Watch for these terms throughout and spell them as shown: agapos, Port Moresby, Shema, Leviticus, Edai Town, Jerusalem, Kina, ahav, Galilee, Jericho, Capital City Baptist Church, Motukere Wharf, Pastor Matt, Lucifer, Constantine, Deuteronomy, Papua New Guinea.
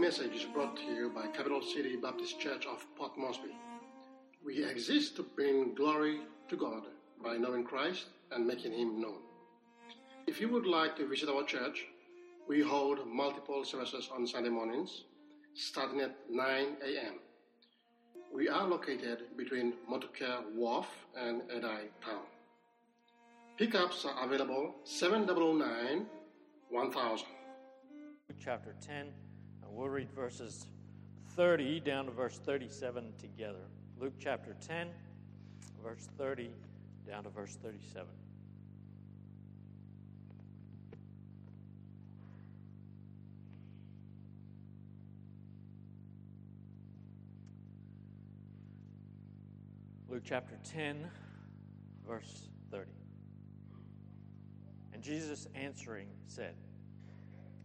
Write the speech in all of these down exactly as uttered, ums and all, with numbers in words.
message is brought to you by Capital City Baptist Church of Port Moresby. We exist to bring glory to God by knowing Christ and making Him known. If you would like to visit our church, we hold multiple services on Sunday mornings, starting at nine a.m. We are located between Motukere Wharf and Edai Town. Pickups are available seven oh nine, one thousand. Chapter ten, and we'll read verses thirty down to verse thirty-seven together. Luke chapter ten, verse thirty down to verse thirty-seven. Luke chapter ten, verse thirty. And Jesus answering said,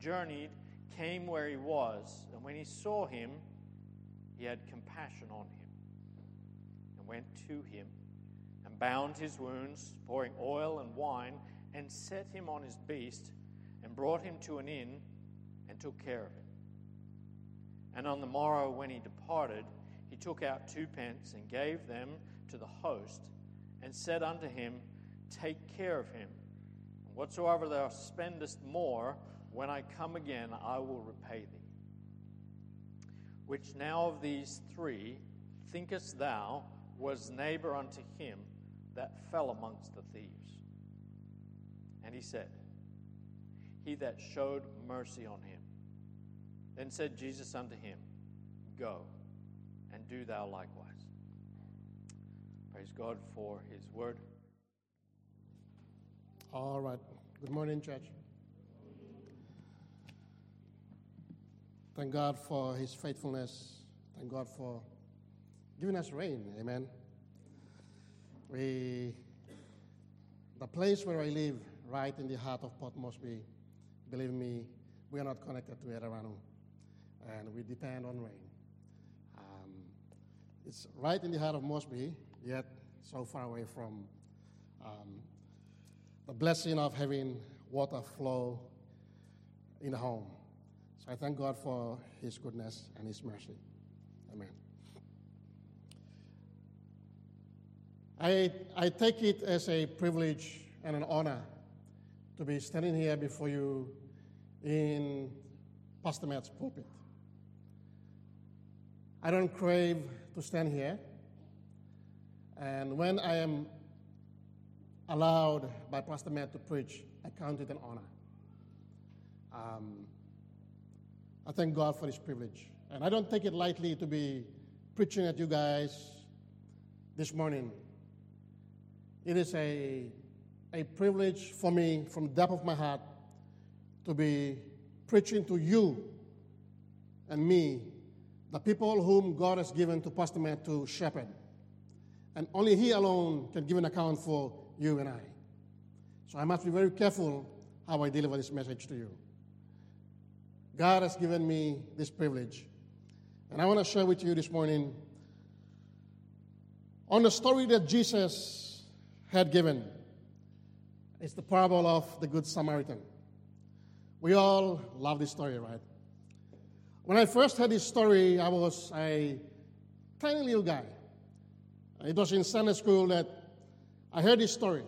journeyed, came where he was, and when he saw him, he had compassion on him, and went to him, and bound his wounds, pouring oil and wine, and set him on his beast, and brought him to an inn, and took care of him. And on the morrow, when he departed, he took out two pence, and gave them to the host, and said unto him, Take care of him. Whatsoever thou spendest more, when I come again, I will repay thee. Which now of these three thinkest thou was neighbor unto him that fell amongst the thieves? And he said, He that showed mercy on him. Then said Jesus unto him, Go, and do thou likewise." Praise God for His word. All right. Good morning, church. Thank God for His faithfulness. Thank God for giving us rain. Amen. We, the place where I live, right in the heart of Port Moresby, believe me, we are not connected to Edarano, and we depend on rain. Um, it's right in the heart of Moresby, yet so far away from Um, the blessing of having water flow in the home. So I thank God for His goodness and His mercy. Amen. I I take it as a privilege and an honor to be standing here before you in Pastor Matt's pulpit. I don't crave to stand here, and when I am allowed by Pastor Matt to preach, I count it an honor. Um, I thank God for this privilege. And I don't take it lightly to be preaching at you guys this morning. It is a, a privilege for me, from the depth of my heart, to be preaching to you and me, the people whom God has given to Pastor Matt to shepherd. And only He alone can give an account for you and I. So I must be very careful how I deliver this message to you. God has given me this privilege. And I want to share with you this morning on the story that Jesus had given. It's the parable of the Good Samaritan. We all love this story, right? When I first heard this story, I was a tiny little guy. It was in Sunday school that I heard this story,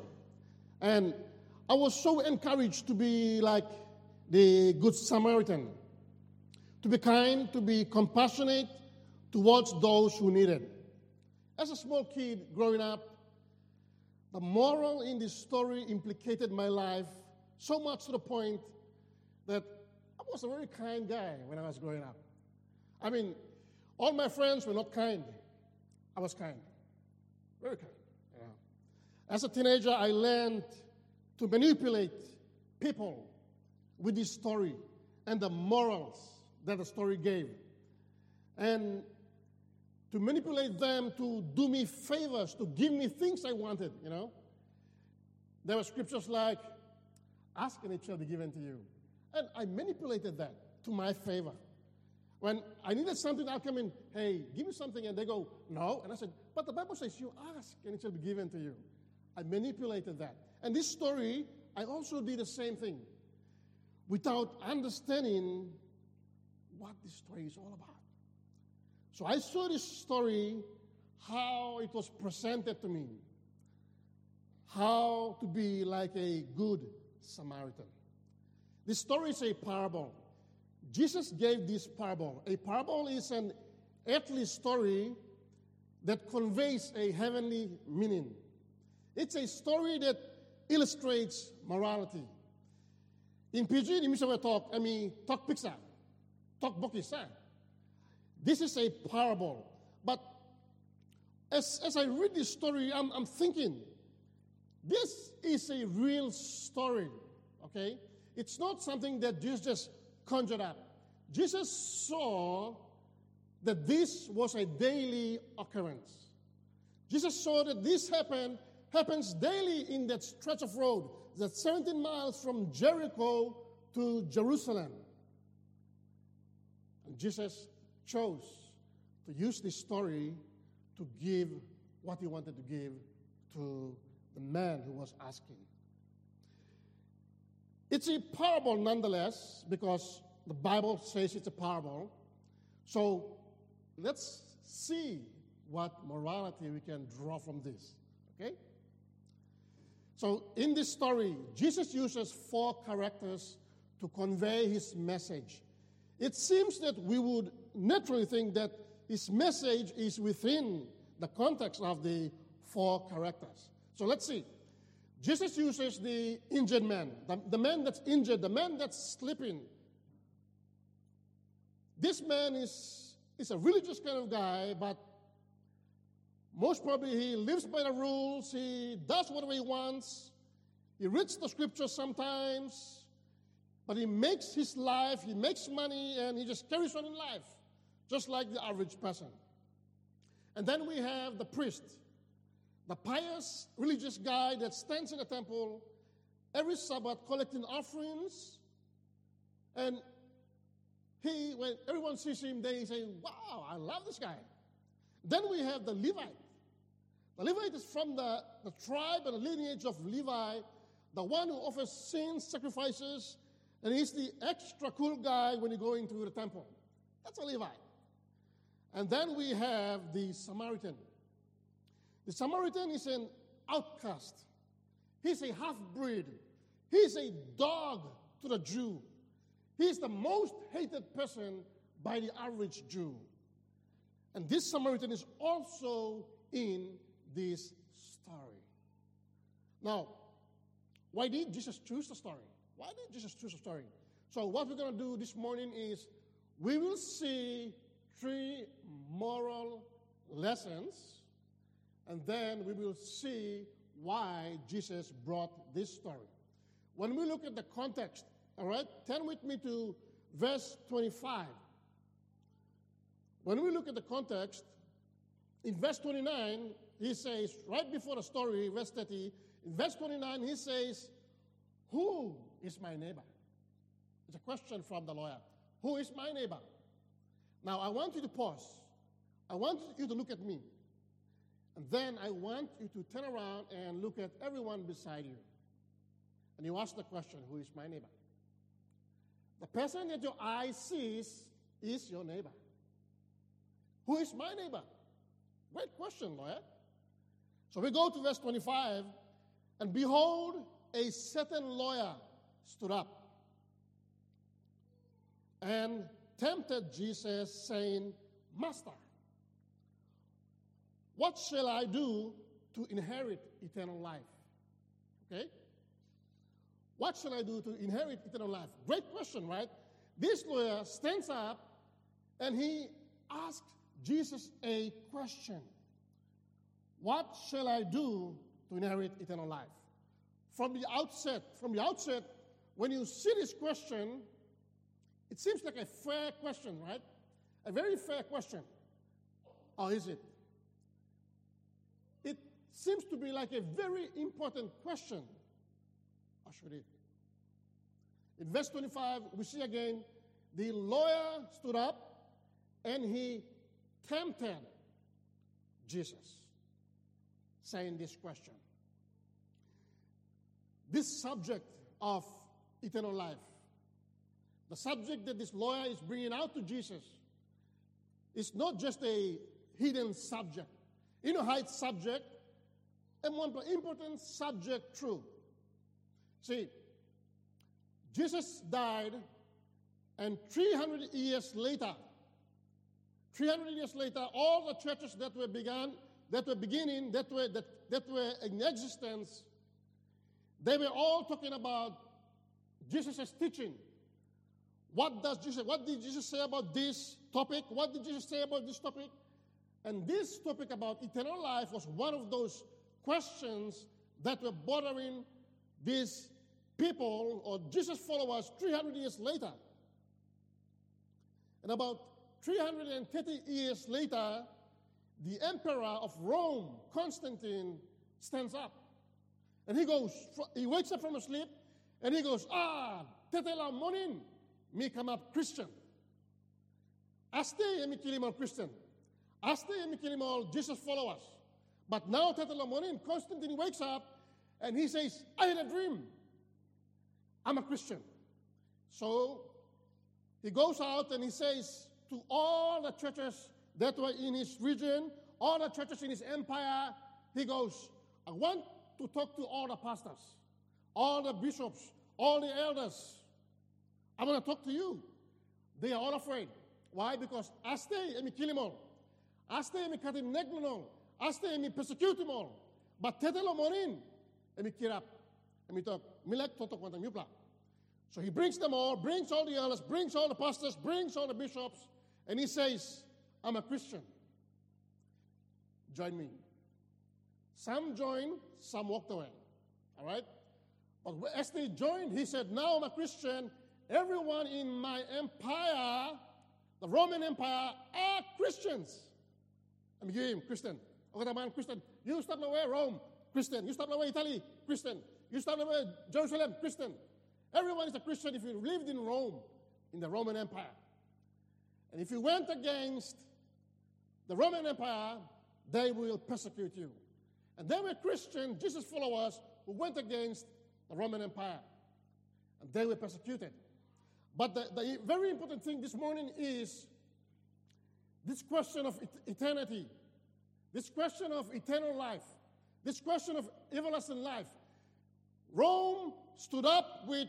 and I was so encouraged to be like the Good Samaritan, to be kind, to be compassionate towards those who need it. As a small kid growing up, the moral in this story implicated my life so much to the point that I was a very kind guy when I was growing up. I mean, all my friends were not kind. I was kind, very kind. As a teenager, I learned to manipulate people with this story and the morals that the story gave, and to manipulate them to do me favors, to give me things I wanted, you know. There were scriptures like, ask and it shall be given to you. And I manipulated that to my favor. When I needed something, I'd come in, hey, give me something, and they go, no. And I said, but the Bible says you ask and it shall be given to you. I manipulated that. And this story, I also did the same thing without understanding what this story is all about. So I saw this story, how it was presented to me, how to be like a good Samaritan. This story is a parable. Jesus gave this parable. A parable is an earthly story that conveys a heavenly meaning. It's a story that illustrates morality. In Pidgin, in Mishawe talk, I mean, talk pizza, talk bokisa. This is a parable. But as, as I read this story, I'm, I'm thinking, this is a real story, okay? It's not something that Jesus just conjured up. Jesus saw that this was a daily occurrence. Jesus saw that this happened, happens daily in that stretch of road, that seventeen miles from Jericho to Jerusalem. And Jesus chose to use this story to give what he wanted to give to the man who was asking. It's a parable nonetheless, because the Bible says it's a parable. So let's see what morality we can draw from this, okay? So in this story, Jesus uses four characters to convey his message. It seems that we would naturally think that his message is within the context of the four characters. So let's see. Jesus uses the injured man, the, the man that's injured, the man that's sleeping. This man is, is a religious kind of guy, but most probably he lives by the rules, he does whatever he wants, he reads the scriptures sometimes, but he makes his life, he makes money, and he just carries on in life, just like the average person. And then we have the priest, the pious religious guy that stands in the temple every Sabbath collecting offerings, and he, when everyone sees him, they say, wow, I love this guy. Then we have the Levite. The Levite is from the, the tribe and the lineage of Levi, the one who offers sin sacrifices, and he's the extra cool guy when you go into the temple. That's a Levite. And then we have the Samaritan. The Samaritan is an outcast. He's a half-breed. He's a dog to the Jew. He's the most hated person by the average Jew. And this Samaritan is also in this story. Now, why did Jesus choose the story? Why did Jesus choose the story? So what we're going to do this morning is we will see three moral lessons, and then we will see why Jesus brought this story. When we look at the context, all right, turn with me to verse twenty-five. When we look at the context, in verse twenty-nine, he says, right before the story, verse thirty, in verse twenty-nine, he says, who is my neighbor? It's a question from the lawyer. Who is my neighbor? Now, I want you to pause. I want you to look at me. And then I want you to turn around and look at everyone beside you. And you ask the question, who is my neighbor? The person that your eye sees is your neighbor. Who is my neighbor? Great question, lawyer. So we go to verse twenty-five, and behold, a certain lawyer stood up and tempted Jesus, saying, Master, what shall I do to inherit eternal life? Okay? What shall I do to inherit eternal life? Great question, right? This lawyer stands up and he asks Jesus a question. What shall I do to inherit eternal life? From the outset, from the outset, when you see this question, It seems like a fair question, right? A very fair question. Or is it? It seems to be like a very important question. Or should it? In verse twenty-five, we see again, the lawyer stood up and he tempted Jesus, saying this question. This subject of eternal life, the subject that this lawyer is bringing out to Jesus, is not just a hidden subject. You know how it's subject? A more important subject truth. See, Jesus died, and three hundred years later, three hundred years later, all the churches that were began, that were beginning, that were that, that were in existence, they were all talking about Jesus' teaching. What does Jesus? What did Jesus say about this topic? What did Jesus say about this topic? And this topic about eternal life was one of those questions that were bothering these people or Jesus' followers three hundred years later. And about three hundred thirty years later, the emperor of Rome, Constantine, stands up. And he goes, he wakes up from his sleep, and he goes, ah, tetela morning, me come up Christian. Aste emi kilimal Christian. Aste emi kilimal Jesus followers. But now tetela morning, Constantine wakes up, and he says, I had a dream. I'm a Christian. So he goes out and he says to all the churches that were in his region, all the churches in his empire, he goes, I want to talk to all the pastors, all the bishops, all the elders. I want to talk to you. They are all afraid. Why? Because aste emi kilimol, aste emi katim neglinol, aste emi persecutimol, but tetelo morin emi kirap emi talk milek totok wantam yupla. So he brings them all, brings all the elders, brings all the pastors, brings all the bishops, and he says, I'm a Christian. Join me. Some joined, some walked away. All right? But as they joined, he said, now I'm a Christian. Everyone in my empire, the Roman Empire, are Christians. I'm him, Christian. I'm Christian. You stop away, Rome, Christian. You stop away, Italy, Christian. You stop away, Jerusalem, Christian. Everyone is a Christian if you lived in Rome, in the Roman Empire. And if you went against the Roman Empire, they will persecute you. And they were Christian, Jesus followers, who went against the Roman Empire. And they were persecuted. But the, the very important thing this morning is this question of eternity, this question of eternal life, this question of everlasting life. Rome stood up with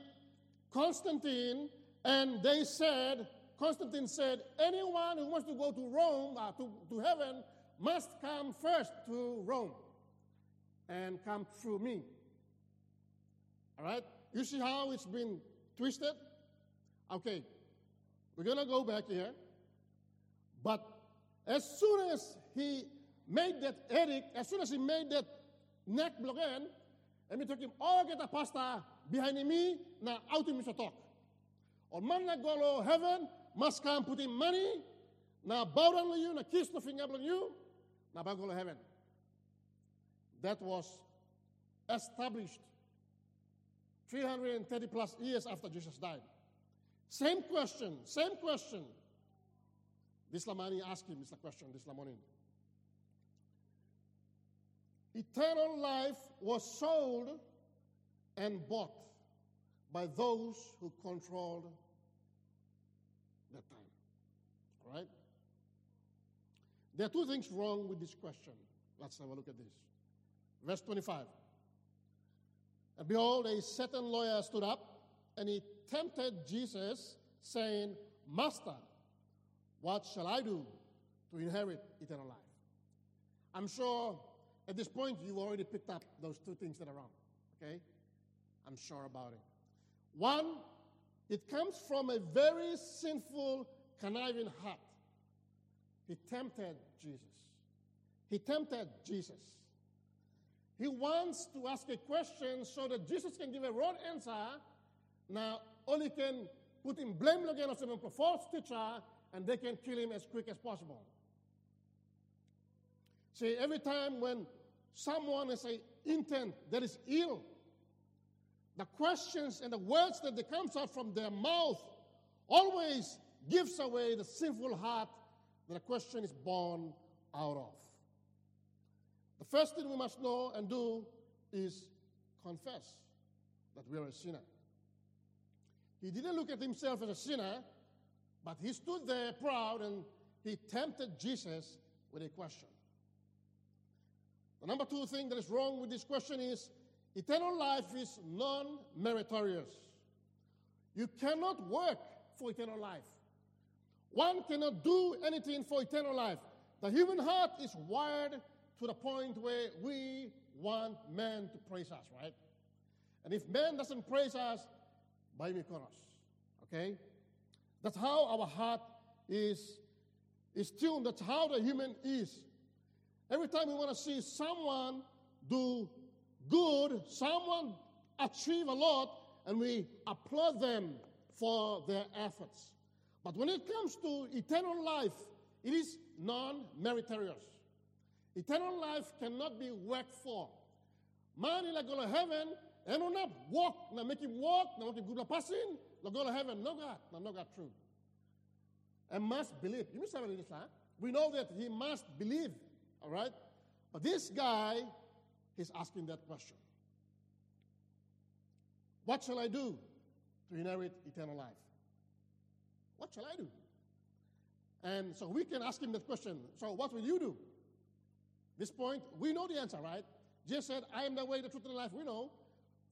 Constantine, and they said, Constantine said, anyone who wants to go to Rome, uh, to, to heaven, must come first to Rome and come through me. All right? You see how it's been twisted? Okay. We're going to go back here. But as soon as he made that edict, as soon as he made that neck blockade, and we took him, all get a pastor behind me, now out him to talk. Or man na go heaven, must come put in money, now bow down to you, now kiss the finger on you, now back go to heaven. That was established three hundred thirty plus years after Jesus died. Same question, same question. This Lamani asked him, it's the question, this Lamani. Eternal life was sold and bought by those who controlled that time. All right? There are two things wrong with this question. Let's have a look at this. Verse twenty-five. And behold, a certain lawyer stood up, and he tempted Jesus, saying, Master, what shall I do to inherit eternal life? I'm sure at this point, you've already picked up those two things that are wrong, okay? I'm sure about it. One, it comes from a very sinful, conniving heart. He tempted Jesus. He tempted Jesus. He wants to ask a question so that Jesus can give a wrong answer. Now, only can put him blameless against him for false teacher, and they can kill him as quick as possible. See, every time when someone is an intent that is ill, the questions and the words that they comes out from their mouth always gives away the sinful heart that the question is born out of. The first thing we must know and do is confess that we are a sinner. He didn't look at himself as a sinner, but he stood there proud and he tempted Jesus with a question. The number two thing that is wrong with this question is eternal life is non-meritorious. You cannot work for eternal life. One cannot do anything for eternal life. The human heart is wired to the point where we want man to praise us, right? And if man doesn't praise us, by Mykonos, okay? That's how our heart is, is tuned. That's how the human is. Every time we want to see someone do good, someone achieve a lot, and we applaud them for their efforts. But when it comes to eternal life, it is non-meritorious. Eternal life cannot be worked for. Man is not going to heaven, and will not walk, now make him walk, now make him good person, now go to heaven, no God, now no God true. And must believe. You know something in this life? We know that he must believe, all right? But this guy is asking that question. What shall I do to inherit eternal life? What shall I do? And so we can ask him that question. So what will you do? At this point, we know the answer, right? Jesus said, I am the way, the truth, and the life. We know.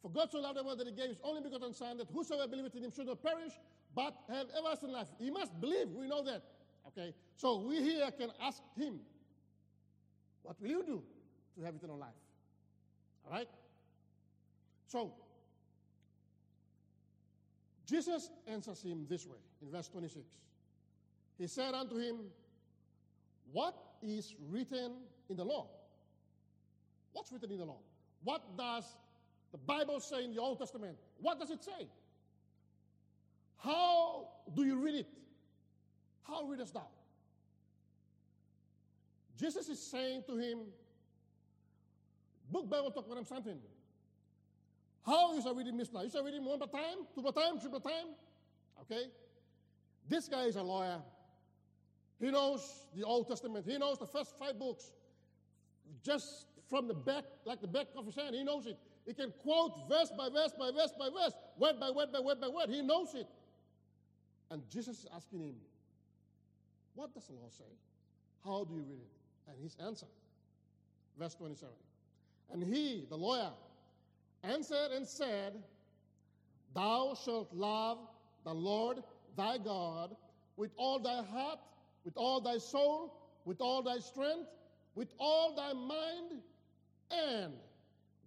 For God so loved the world that he gave his only begotten Son, that whosoever believeth in him should not perish, but have everlasting life. He must believe. We know that. Okay? So we here can ask him, what will you do to have eternal life? All right? So, Jesus answers him this way, in verse twenty-six. He said unto him, what is written in the law? What's written in the law? What does the Bible say in the Old Testament? What does it say? How do you read it? How readest thou? Jesus is saying to him, book Bible talk with him something. How you shall read him this now? You shall read him one per time, two per time, three per time? Okay? This guy is a lawyer. He knows the Old Testament. He knows the first five books. Just from the back, like the back of his hand, he knows it. He can quote verse by verse by verse by verse, word by word by word by word. He knows it. And Jesus is asking him, what does the law say? How do you read it? And his answer, verse twenty-seven. And he, the lawyer, answered and said, thou shalt love the Lord thy God with all thy heart, with all thy soul, with all thy strength, with all thy mind, and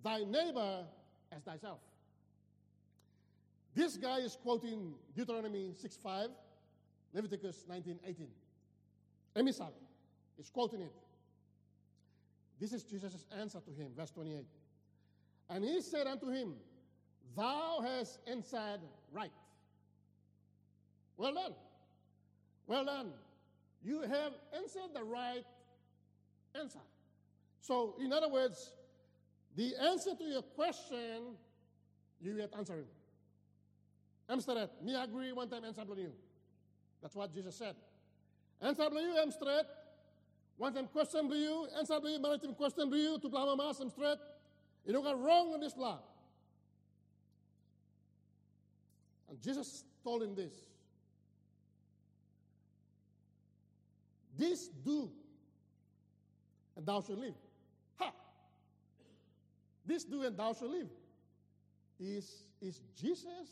thy neighbor as thyself. This guy is quoting Deuteronomy six five, Leviticus nineteen eighteen. Emisal is quoting it. This is Jesus' answer to him, verse twenty-eight. And he said unto him, thou hast answered right. Well done. Well done. You have answered the right answer. So, in other words, the answer to your question, you yet answering. Amstrad, me agree one time, answer you. That's what Jesus said. Answer you, Amstrad. One time question you, answer you, maritime question you, to Plama Mas, Amstrad. You don't got wrong on this plan. And Jesus told him this. This do, and thou shalt live. Ha! This do and thou shalt live. Is, is Jesus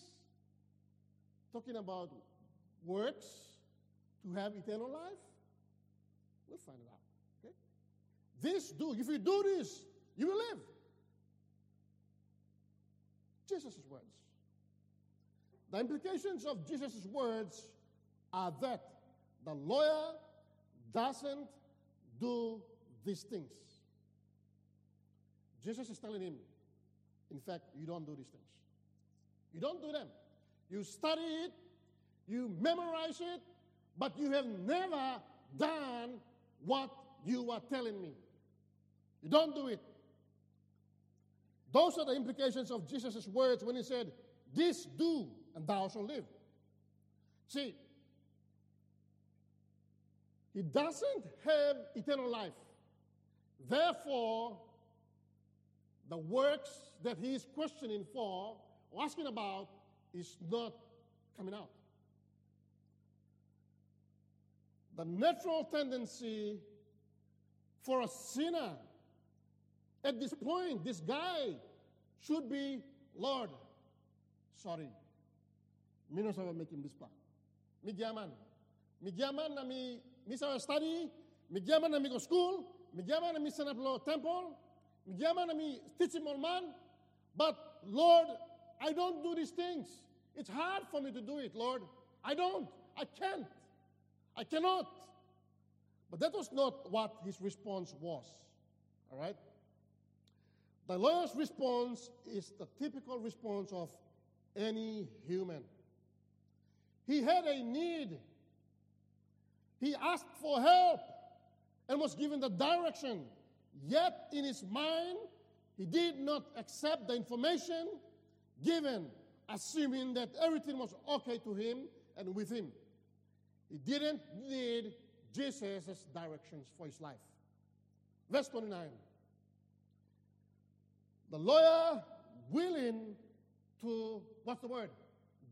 talking about works to have eternal life? We'll find it out. Okay? This do. If you do this, you will live. Jesus' words. The implications of Jesus' words are that the lawyer doesn't do these things. Jesus is telling him, in fact, you don't do these things. You don't do them. You study it, You memorize it, but you have never done what you are telling me. You don't do it. Those are the implications of Jesus' words when he said, "This do, and thou shalt live." See, he doesn't have eternal life. Therefore, the works that he is questioning for or asking about is not coming out. The natural tendency for a sinner at this point, this guy should be, "Lord, sorry. Me no sawa making this part. Me jaman. Me jaman na me me sawa study. Me jaman na me go school. Me jaman na me stand up low temple. Me jaman na me teach him all man. But Lord, I don't do these things. It's hard for me to do it, Lord. I don't. I can't. I cannot." But that was not what his response was. All right? The lawyer's response is the typical response of any human. He had a need. He asked for help and was given the direction. Yet in his mind, he did not accept the information given, assuming that everything was okay to him and with him. He didn't need Jesus' directions for his life. Verse twenty-nine. The lawyer willing to, what's the word?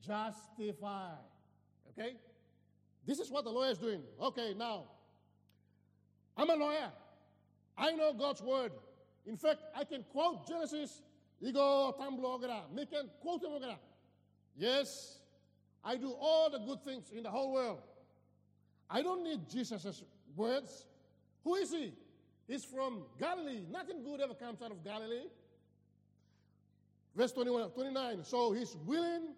Justify. Okay? This is what the lawyer is doing. Okay, now, I'm a lawyer. I know God's word. In fact, I can quote Genesis. Ego tamblo ogera. Me can quote him ogera. Yes, I do all the good things in the whole world. I don't need Jesus' words. Who is he? He's from Galilee. Nothing good ever comes out of Galilee. Verse twenty-one, twenty-nine. So he's willing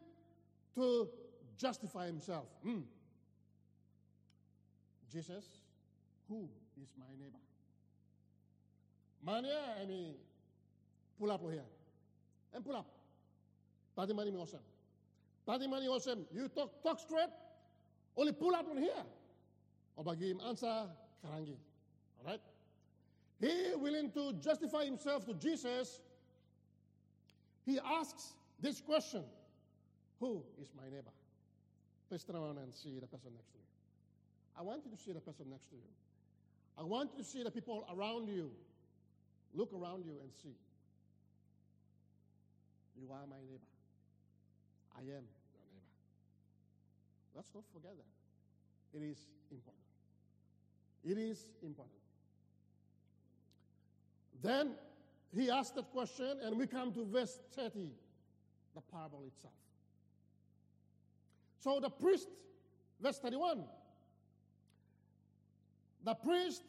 to justify himself. Mm. Jesus, who is my neighbor? Mania, I mean, pull up here. And pull up. Tati mani mi osem. Tati mani osem. You talk talk straight, only pull up on here. Or bagi him answer, karangi. All right? He willing to justify himself to Jesus. He asks this question, who is my neighbor? Please turn around and see the person next to you. I want you to see the person next to you. I want you to see the people around you. Look around you and see. You are my neighbor. I am your neighbor. Let's not forget that. It is important. It is important. Then he asked that question, and we come to verse thirty, the parable itself. So the priest, verse thirty-one, the priest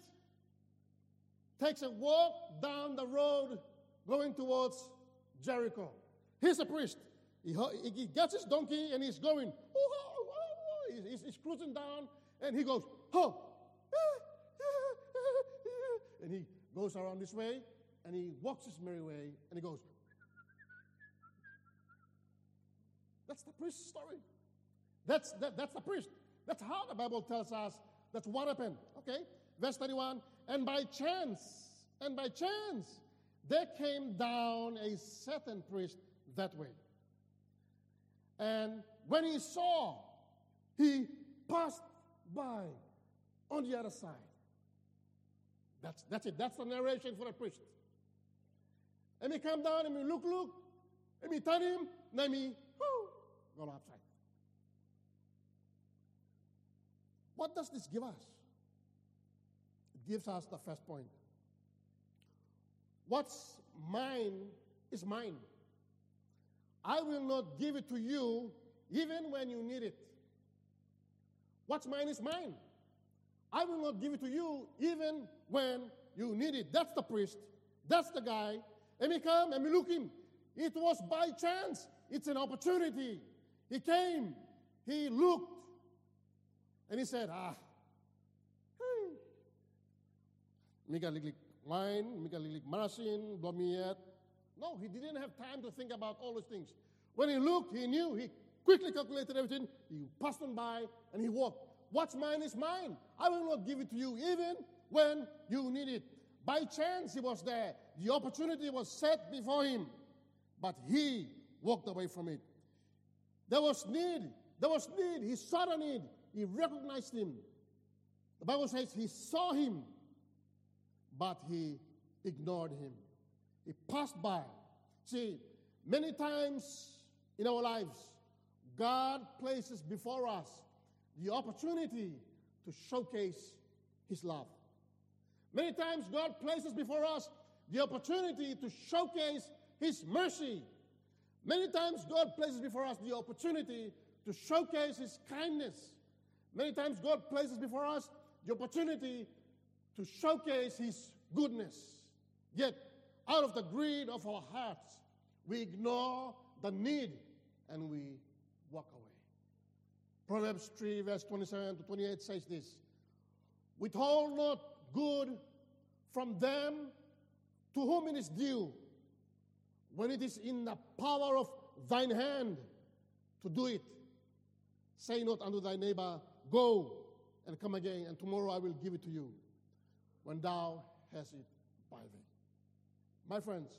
takes a walk down the road going towards Jericho. He's a priest. He, he gets his donkey, and he's going, oh, oh, oh, oh. He's, he's cruising down, and he goes, oh, and he goes around this way, and he walks his merry way, and he goes. That's the priest's story. That's, that, that's the priest. That's how the Bible tells us that's what happened. Okay? Verse thirty-one, and by chance, and by chance, there came down a certain priest that way. And when he saw, he passed by on the other side. That's, that's it. That's the narration for the priest. And he come down and we look, look, and we turn him, and we go upside. What does this give us? It gives us the first point. What's mine is mine. I will not give it to you even when you need it. What's mine is mine. I will not give it to you even when you need it. That's the priest. That's the guy. And we come and we look him. It was by chance. It's an opportunity. He came. He looked. And he said, ah, hey. Mika liglik wine, mika liglik marasin, blomiet. No, he didn't have time to think about all those things. When he looked, he knew he quickly calculated everything, he passed them by, and he walked. What's mine is mine. I will not give it to you, even when you need it. By chance he was there. The opportunity was set before him, but he walked away from it. There was need. There was need. He saw the need. He recognized him. The Bible says he saw him, but he ignored him. He passed by. See, many times in our lives, God places before us the opportunity to showcase his love. Many times God places before us the opportunity to showcase his mercy. Many times God places before us the opportunity to showcase his kindness. Many times God places before us the opportunity to showcase his goodness. Yet, out of the greed of our hearts, we ignore the need and we walk away. Proverbs three, verse twenty-seven to twenty-eight says this: withhold not good from them to whom it is due, when it is in the power of thine hand to do it. Say not unto thy neighbor, go and come again, and tomorrow I will give it to you, when thou hast it by thee. My friends,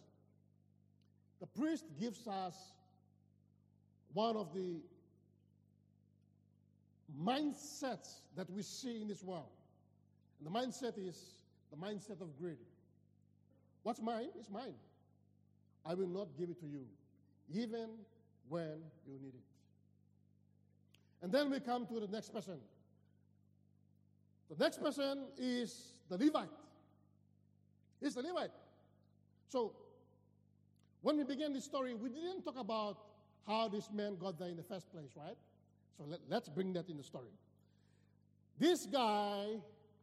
the priest gives us one of the mindsets that we see in this world. And the mindset is the mindset of greed. What's mine is mine. I will not give it to you, even when you need it. And then we come to the next person. The next person is the Levite. He's the Levite. So, when we began this story, we didn't talk about how this man got there in the first place, right? So let, let's bring that in the story. This guy,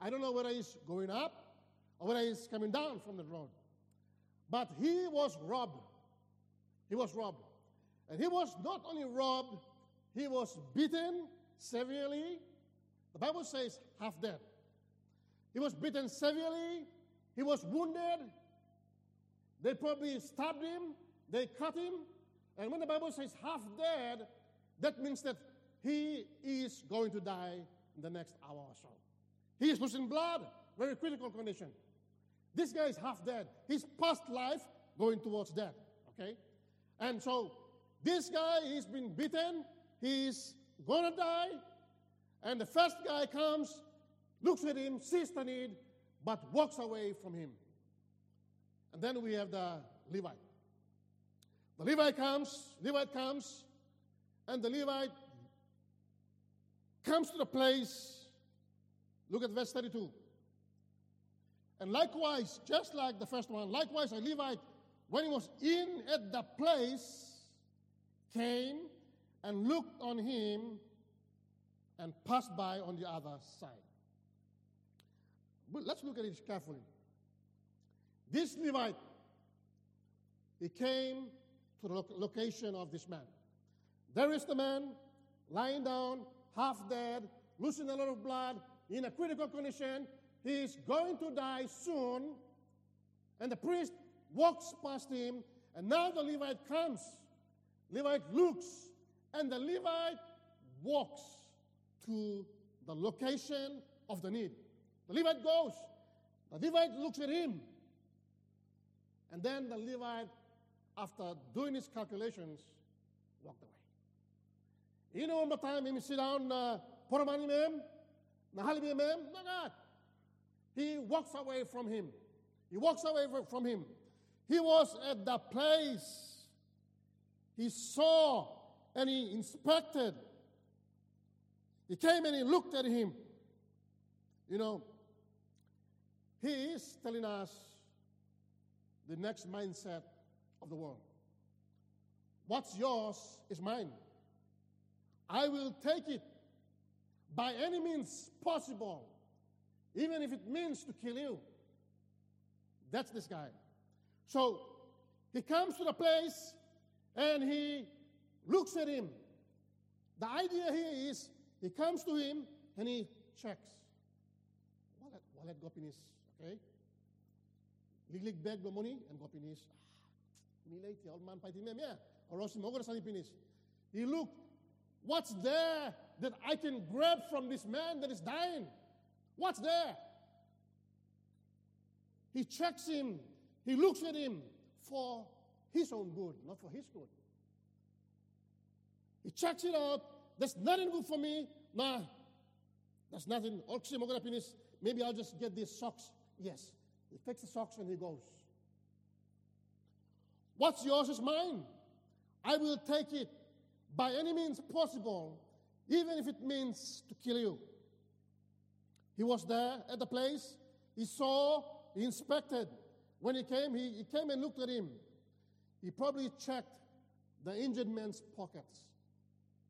I don't know whether he's going up or whether he's coming down from the road, but he was robbed. He was robbed. And he was not only robbed, he was beaten severely. The Bible says half dead. He was beaten severely. He was wounded. They probably stabbed him. They cut him. And when the Bible says half dead, that means that he is going to die in the next hour or so. He is losing blood. Very critical condition. This guy is half dead. His past life going towards death. Okay? And so this guy, he's been beaten. He's going to die. And the first guy comes, looks at him, sees the need, but walks away from him. And then we have the Levite. The Levite comes, Levite comes, and the Levite comes to the place. Look at verse thirty-two. And likewise, just like the first one, likewise a Levite, when he was in at the place, came and looked on him and passed by on the other side. But let's look at it carefully. This Levite, he came to the location of this man. There is the man lying down, half dead, losing a lot of blood, in a critical condition. He is going to die soon. And the priest walks past him, and now the Levite comes. Levite looks, and the Levite walks to the location of the need. The Levite goes. The Levite looks at him. And then the Levite, after doing his calculations, walked away. You know, one more time, him sit down, poramani ma'am, nahalibi ma'am, no God. He walks away from him. He walks away from him. He was at the place. He saw and he inspected. He came and he looked at him. You know, he is telling us the next mindset of the world. What's yours is mine. I will take it by any means possible, even if it means to kill you. That's this guy. So he comes to the place and he looks at him. The idea here is he comes to him and he checks. Wallet, wallet go pinis, okay? Liglig bag go money and go pinis. He looked What's there that I can grab from this man that is dying? What's there? He checks him. He looks at him for his own good, not for his good. He checks it out. There's nothing good for me. Nah, there's nothing. Maybe I'll just get these socks. Yes. He takes the socks and he goes. What's yours is mine. I will take it by any means possible, even if it means to kill you. He was there at the place. He saw, he inspected. When he came, he, he came and looked at him. He probably checked the injured man's pockets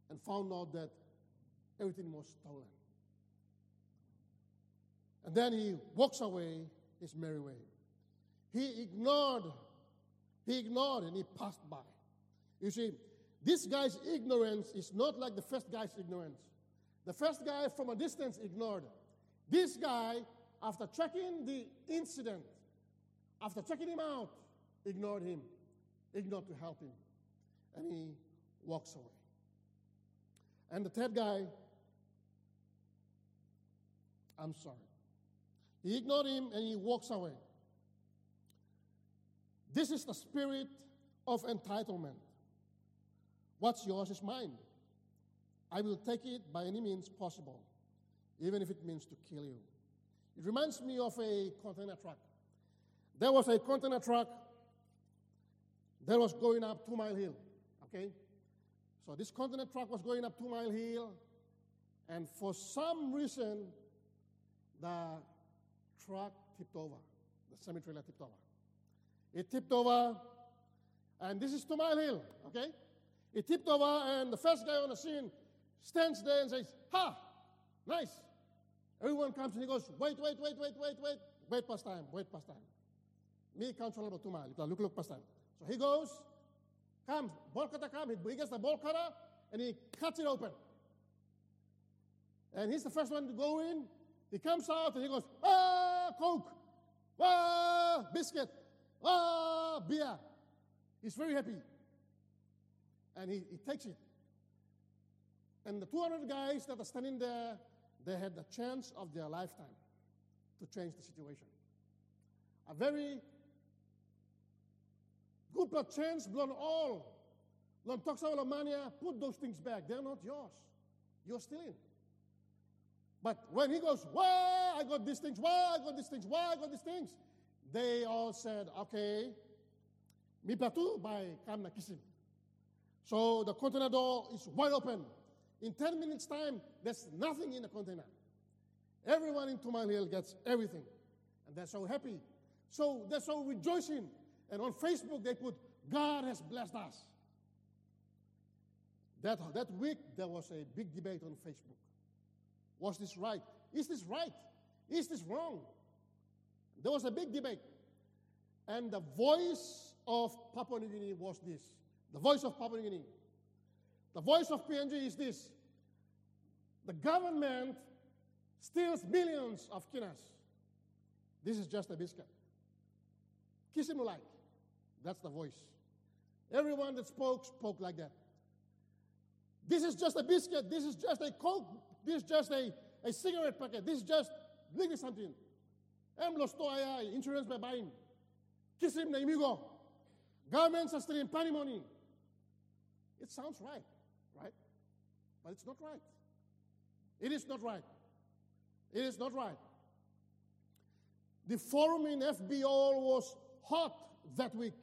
and found out that everything was stolen. And then he walks away his merry way. He ignored, he ignored and he passed by. You see, this guy's ignorance is not like the first guy's ignorance. The first guy from a distance ignored. This guy, after checking the incident, after checking him out, ignored him, ignored to help him, and he walks away. And the third guy, I'm sorry. He ignored him and he walks away. This is the spirit of entitlement. What's yours is mine. I will take it by any means possible, even if it means to kill you. It reminds me of a container truck. There was a container truck that was going up Two Mile Hill, okay? So this container truck was going up Two Mile Hill, and for some reason, the truck tipped over. The semi-trailer tipped over. It tipped over, and this is Two Mile Hill, okay? It tipped over, and the first guy on the scene stands there and says, "Ha, nice." Everyone comes and he goes, "Wait, wait, wait, wait, wait, wait. Wait past time, wait past time. Me counts about two miles. Look, look past time." So he goes, comes, bolt cutter comes, he gets the bolt cutter, and he cuts it open. And he's the first one to go in. He comes out and he goes, "Ah, Coke. Ah, biscuit. Ah, beer." He's very happy. And he, he takes it. And the two hundred guys that are standing there, they had the chance of their lifetime to change the situation. A very good chance, blown all. Lord talks about mania, put those things back. They're not yours. You're stealing. But when he goes, "Why I got these things, why I got these things, why I got these things," they all said, "Okay, mi platu by kamna kisim." So the container door is wide open. In ten minutes' time, there's nothing in the container. Everyone in Two Mile Hill gets everything. And they're so happy. So they're so rejoicing. And on Facebook, they put, "God has blessed us." That, that week, there was a big debate on Facebook. Was this right? Is this right? Is this wrong? There was a big debate. And the voice of Papua New Guinea was this. The voice of Papua New Guinea. The voice of P N G is this: the government steals millions of kina's. This is just a biscuit. Kiss him like. That's the voice. Everyone that spoke, spoke like that. This is just a biscuit. This is just a Coke. This is just a, a cigarette packet. This is just literally something. I'm lost to insurance by buying. Kiss him, naimigo. Governments are stealing penny money. It sounds right. Right? But it's not right. It is not right. It is not right. The forum in F B O was hot that week,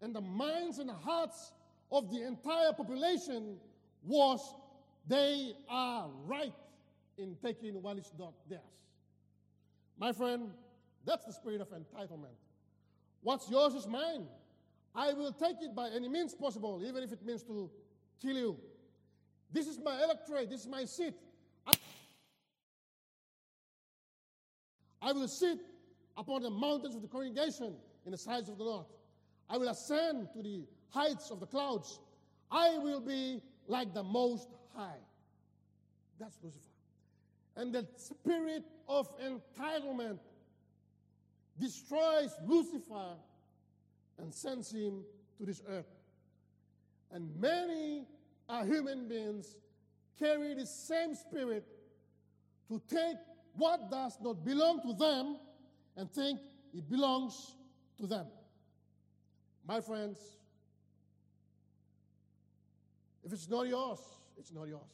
and the minds and hearts of the entire population was they are right in taking what is not theirs. My friend, that's the spirit of entitlement. What's yours is mine. I will take it by any means possible, even if it means to kill you. This is my electorate. This is my seat. I, I will sit upon the mountains of the congregation in the sides of the north. I will ascend to the heights of the clouds. I will be like the Most High. That's Lucifer. And the spirit of entitlement destroys Lucifer and sends him to this earth. And many are human beings, carry the same spirit to take what does not belong to them and think it belongs to them. My friends, if it's not yours, it's not yours.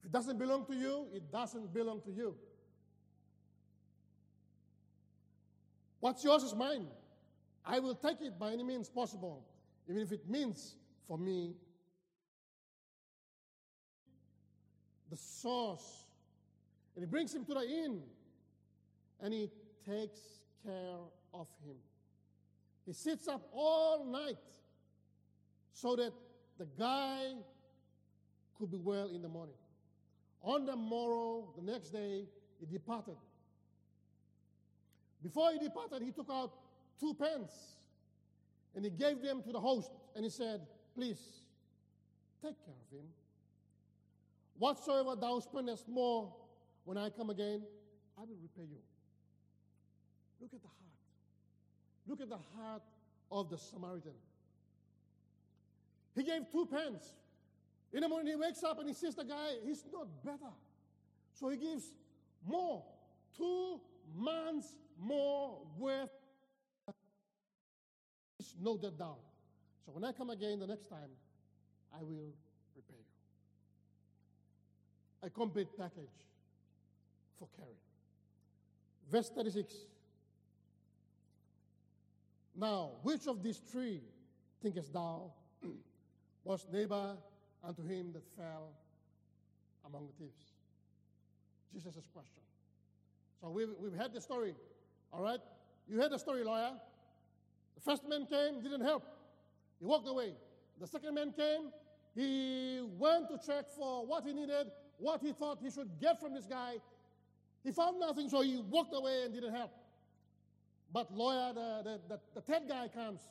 If it doesn't belong to you, it doesn't belong to you. What's yours is mine. I will take it by any means possible, even if it means for me. The source. And he brings him to the inn, and he takes care of him. He sits up all night so that the guy could be well in the morning. On the morrow, the next day, he departed. Before he departed, he took out two pence, and he gave them to the host, and he said, "Please, take care of him. Whatsoever thou spendest more, when I come again, I will repay you." Look at the heart. Look at the heart of the Samaritan. He gave two pence. In the morning, he wakes up and he sees the guy, he's not better. So he gives more, two months more worth. Just note that down. So when I come again the next time, I will repay you. A complete package for caring. Verse thirty-six. Now, which of these three thinkest thou was neighbor unto him that fell among the thieves? Jesus' question. So we've, we've had the story, all right? You heard the story, lawyer. The first man came, didn't help. He walked away. The second man came. He went to check for what he needed, what he thought he should get from this guy. He found nothing, so he walked away and didn't help. But lawyer, the, the, the, the third guy comes,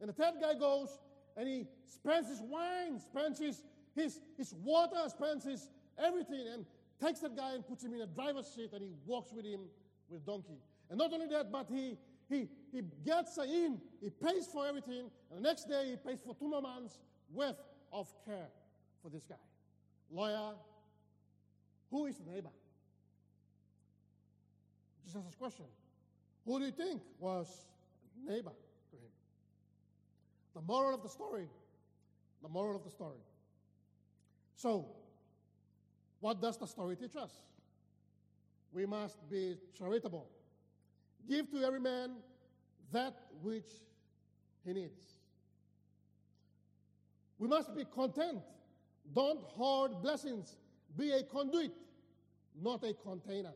and the third guy goes, and he spends his wine, spends his, his, his water, spends his everything, and takes that guy and puts him in a driver's seat, and he walks with him with a donkey. And not only that, but he he he gets an inn, he pays for everything, and the next day he pays for two more months' worth of care for this guy. Lawyer, who is the neighbor? Jesus' question. Who do you think was neighbor to him? The moral of the story. The moral of the story. So, what does the story teach us? We must be charitable. Give to every man that which he needs. We must be content. Don't hoard blessings. Be a conduit, not a container.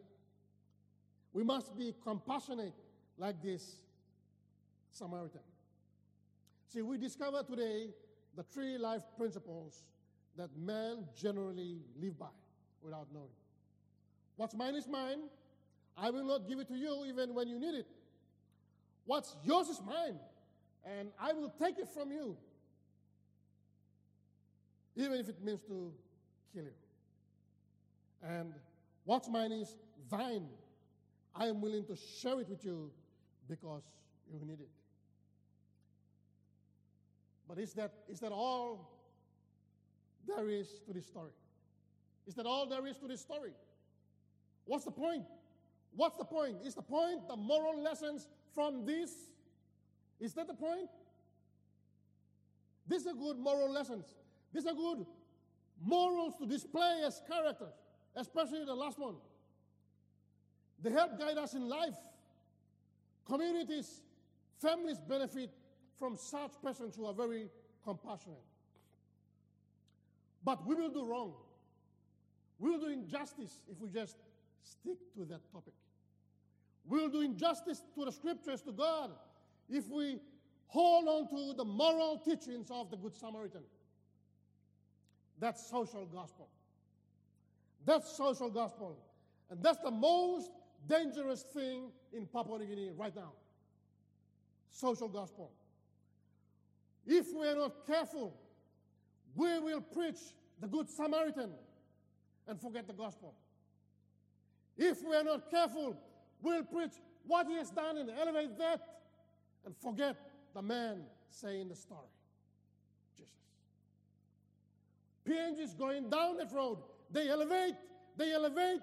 We must be compassionate like this Samaritan. See, we discover today the three life principles that men generally live by without knowing. What's mine is mine. I will not give it to you even when you need it. What's yours is mine, and I will take it from you, even if it means to kill you. And what's mine is thine. I am willing to share it with you because you need it. But is that is that all there is to this story? Is that all there is to this story? What's the point? What's the point? Is the point the moral lessons from this? Is that the point? These are good moral lessons. These are good morals to display as character, especially the last one. They help guide us in life. Communities, families benefit from such persons who are very compassionate. But we will do wrong. We will do injustice if we just stick to that topic. We will do injustice to the scriptures, to God, if we hold on to the moral teachings of the Good Samaritan. That's social gospel. That's social gospel. And that's the most dangerous thing in Papua New Guinea right now. Social gospel. If we're not careful, we will preach the Good Samaritan and forget the gospel. If we're not careful, we'll preach what he has done and elevate that and forget the man saying the story, Jesus. P N G is going down that road. They elevate, they elevate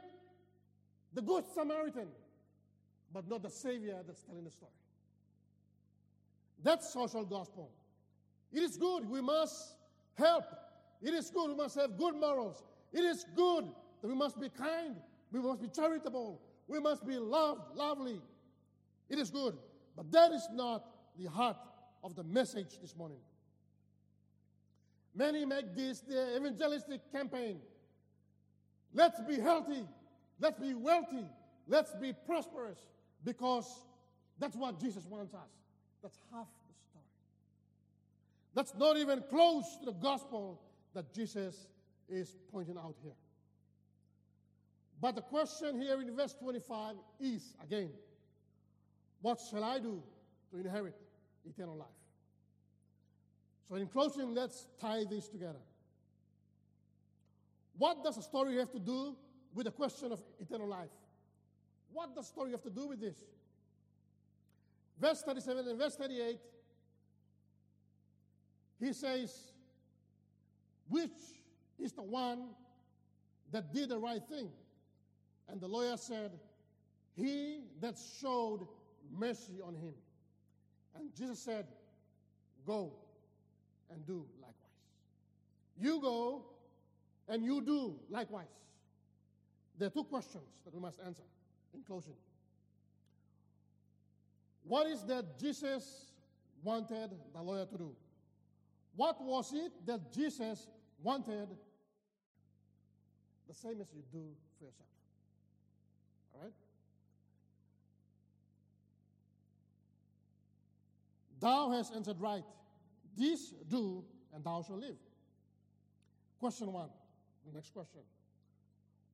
the Good Samaritan, but not the Savior that's telling the story. That's social gospel. It is good. We must help. It is good. We must have good morals. It is good that we must be kind. We must be charitable. We must be loved, lovely. It is good. But that is not the heart of the message this morning. Many make this their evangelistic campaign. Let's be healthy. Let's be wealthy. Let's be prosperous, because that's what Jesus wants us. That's half the story. That's not even close to the gospel that Jesus is pointing out here. But the question here in verse twenty-five is, again, what shall I do to inherit eternal life? So in closing, let's tie this together. What does the story have to do with the question of eternal life? What does the story have to do with this? Verse thirty-seven and verse thirty-eight, he says, which is the one that did the right thing? And the lawyer said, he that showed mercy on him. And Jesus said, go and do likewise. You go and you do likewise. There are two questions that we must answer in closing. What is that Jesus wanted the lawyer to do? What was it that Jesus wanted? The same as you do for yourself. All right? Thou hast answered right. This do, and thou shalt live. Question one, the next question.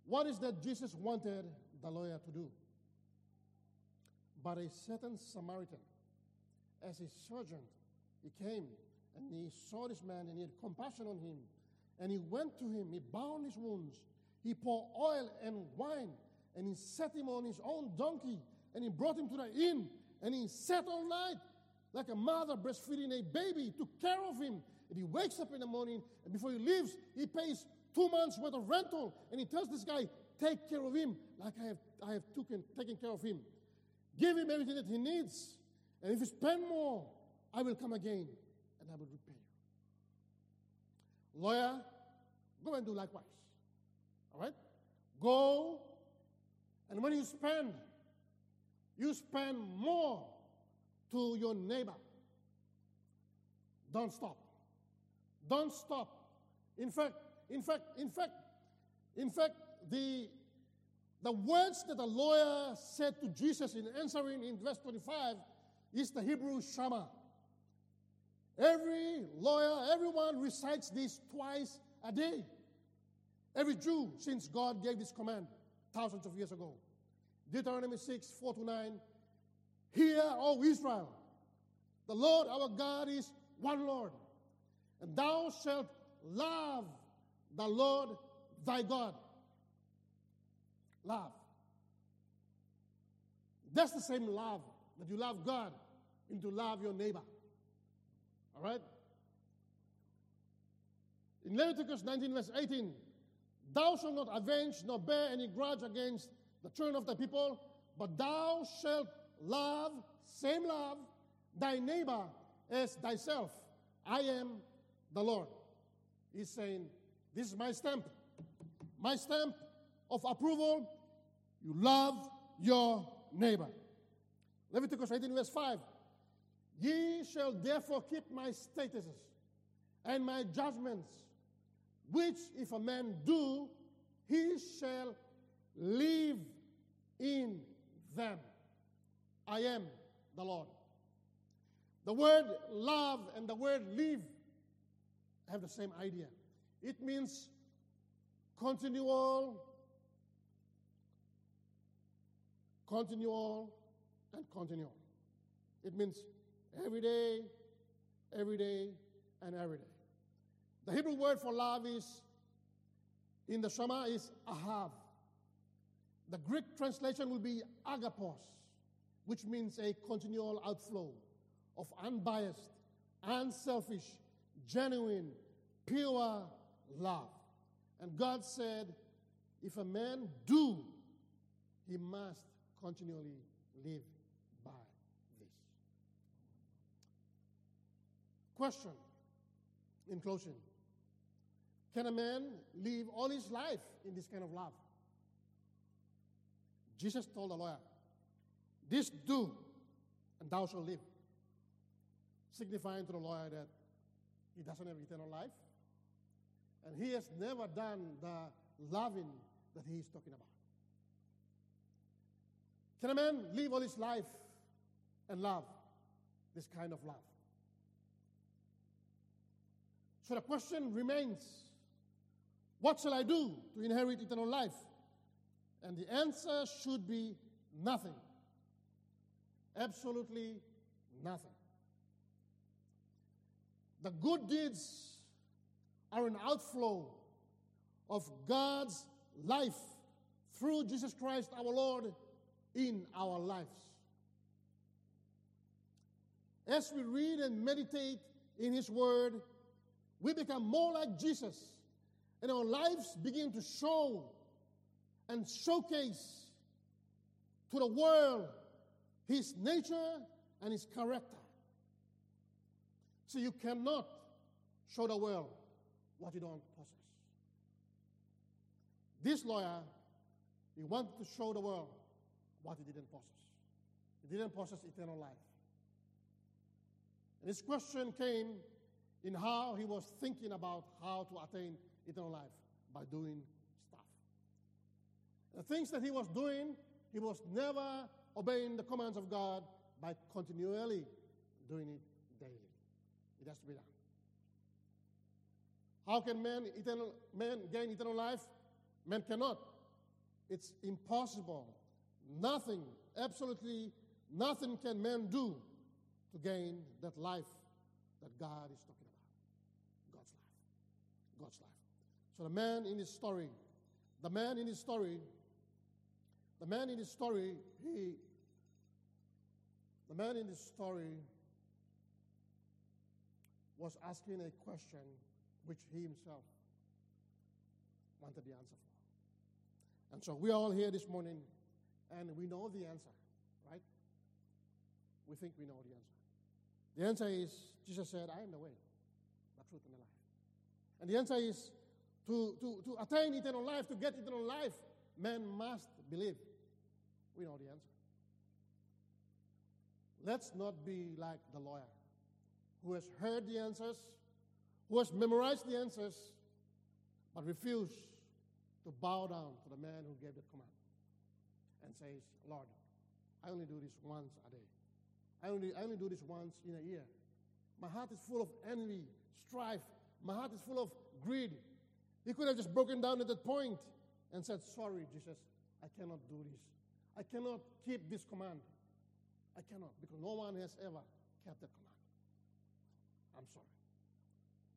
What is that Jesus wanted the lawyer to do? But a certain Samaritan, as a surgeon, he came and he saw this man and he had compassion on him. And he went to him, he bound his wounds, he poured oil and wine, and he set him on his own donkey, and he brought him to the inn, and he sat all night like a mother breastfeeding a baby, took care of him. And he wakes up in the morning, and before he leaves, he pays two months' worth of rental, and he tells this guy, take care of him like I have, I have taken, taken care of him. Give him everything that he needs, and if you spend more, I will come again, and I will repay you. Lawyer, go and do likewise. All right? Go, and when you spend, you spend more to your neighbor. Don't stop. Don't stop. In fact, in fact, in fact, in fact, the The words that the lawyer said to Jesus in answering in verse twenty-five is the Hebrew Shema. Every lawyer, everyone recites this twice a day. Every Jew, since God gave this command thousands of years ago. Deuteronomy six, four to nine. Hear, O Israel, the Lord our God is one Lord, and thou shalt love the Lord thy God. Love. That's the same love that you love God and to love your neighbor. All right? In Leviticus nineteen, verse eighteen, thou shalt not avenge nor bear any grudge against the children of thy people, but thou shalt love, same love, thy neighbor as thyself. I am the Lord. He's saying, this is my stamp. My stamp of approval, you love your neighbor. Leviticus eighteen, verse five. Ye shall therefore keep my statutes and my judgments, which if a man do, he shall live in them. I am the Lord. The word love and the word live have the same idea. It means continual Continual and continual. It means every day, every day, and every day. The Hebrew word for love is, in the Shema, is ahav. The Greek translation will be agapos, which means a continual outflow of unbiased, unselfish, genuine, pure, love. And God said, if a man do, he must continually live by this. Question, in closing. Can a man live all his life in this kind of love? Jesus told the lawyer, this do, and thou shalt live. Signifying to the lawyer that he doesn't have eternal life, and he has never done the loving that he is talking about. Can a man live all his life and love this kind of love? So the question remains, what shall I do to inherit eternal life? And the answer should be nothing. Absolutely nothing. The good deeds are an outflow of God's life through Jesus Christ our Lord in our lives. As we read and meditate in His Word, we become more like Jesus, and our lives begin to show and showcase to the world His nature and His character. So you cannot show the world what you don't possess. This lawyer, he wanted to show the world what he didn't possess. He didn't possess eternal life. And this question came in how he was thinking about how to attain eternal life by doing stuff. The things that he was doing, he was never obeying the commands of God by continually doing it daily. It has to be done. How can man, eternal, man gain eternal life? Man cannot. It's impossible. Nothing, absolutely nothing can man do to gain that life that God is talking about. God's life. God's life. So the man in his story, the man in his story, the man in his story, he, the man in his story was asking a question which he himself wanted the answer for. And so we are all here this morning, and we know the answer, right? We think we know the answer. The answer is, Jesus said, I am the way, the truth, and the life. And the answer is, to, to, to attain eternal life, to get eternal life, man must believe. We know the answer. Let's not be like the lawyer, who has heard the answers, who has memorized the answers, but refused to bow down to the man who gave the command and says, Lord, I only do this once a day. I only, I only do this once in a year. My heart is full of envy, strife. My heart is full of greed. He could have just broken down at that point and said, sorry, Jesus, I cannot do this. I cannot keep this command. I cannot, because no one has ever kept that command. I'm sorry.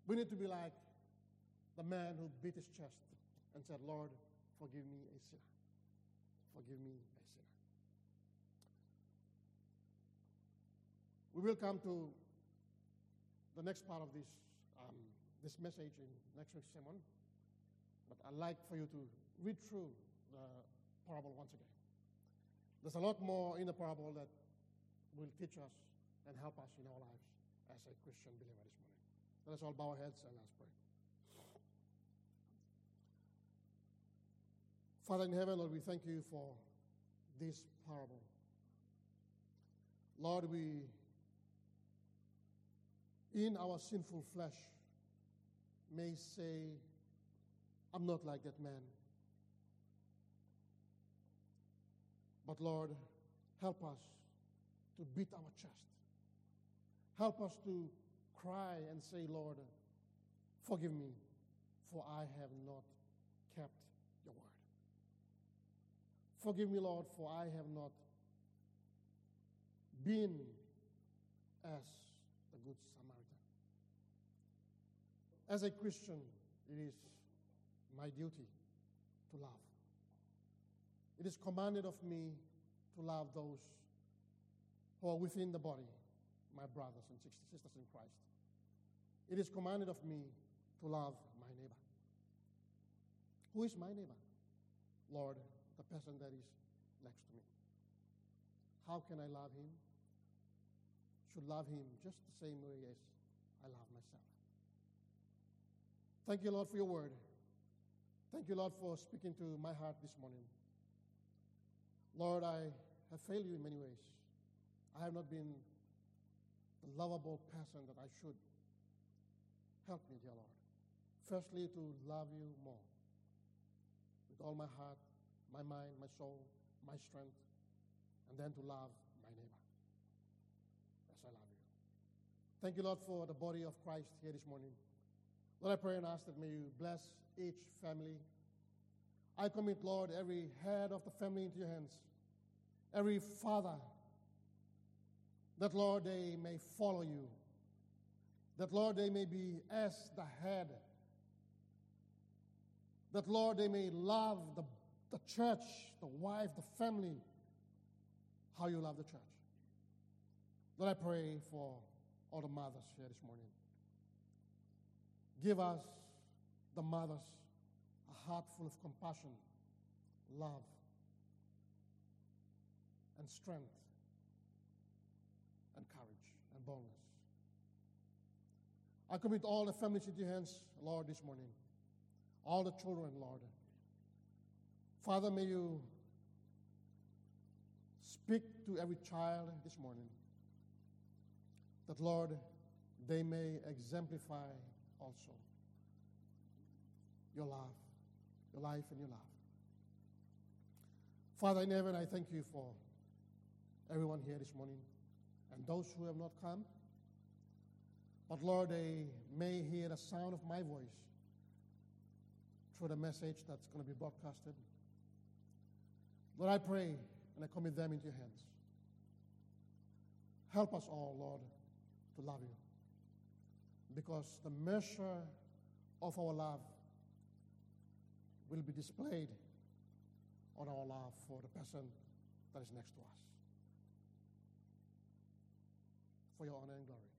We need to be like the man who beat his chest and said, Lord, forgive me a sinner. Forgive me a sinner. We will come to the next part of this, um, this message in next week's sermon, but I'd like for you to read through the parable once again. There's a lot more in the parable that will teach us and help us in our lives as a Christian believer this morning. Let us all bow our heads and let's pray. Father in heaven, Lord, we thank you for this parable. Lord, we, in our sinful flesh, may say, I'm not like that man. But Lord, help us to beat our chest. Help us to cry and say, Lord, forgive me, for I have not kept your word. Forgive me, Lord, for I have not been as the good Samaritan. As a Christian, it is my duty to love. It is commanded of me to love those who are within the body, my brothers and sisters in Christ. It is commanded of me to love my neighbor. Who is my neighbor? Lord, the person that is next to me. How can I love him? Should love him just the same way as I love myself. Thank you, Lord, for your word. Thank you, Lord, for speaking to my heart this morning. Lord, I have failed you in many ways. I have not been the lovable person that I should. Help me, dear Lord. Firstly, to love you more. With all my heart, my mind, my soul, my strength, and then to love my neighbor as I love you. Thank you, Lord, for the body of Christ here this morning. Lord, I pray and ask that may you bless each family. I commit, Lord, every head of the family into your hands, every father, that, Lord, they may follow you, that, Lord, they may be as the head, that, Lord, they may love the, the church, the wife, the family, how you love the church. Lord, I pray for all the mothers here this morning. Give us, the mothers, a heart full of compassion, love, and strength, and courage, and boldness. I commit all the families into your hands, Lord, this morning. All the children, Lord. Father, may you speak to every child this morning, that, Lord, they may exemplify also your love, your life and your love. Father in heaven, I thank you for everyone here this morning and those who have not come. But Lord, they may hear the sound of my voice through the message that's going to be broadcasted. Lord, I pray and I commit them into your hands. Help us all, Lord, to love you. Because the measure of our love will be displayed on our love for the person that is next to us. For your honor and glory.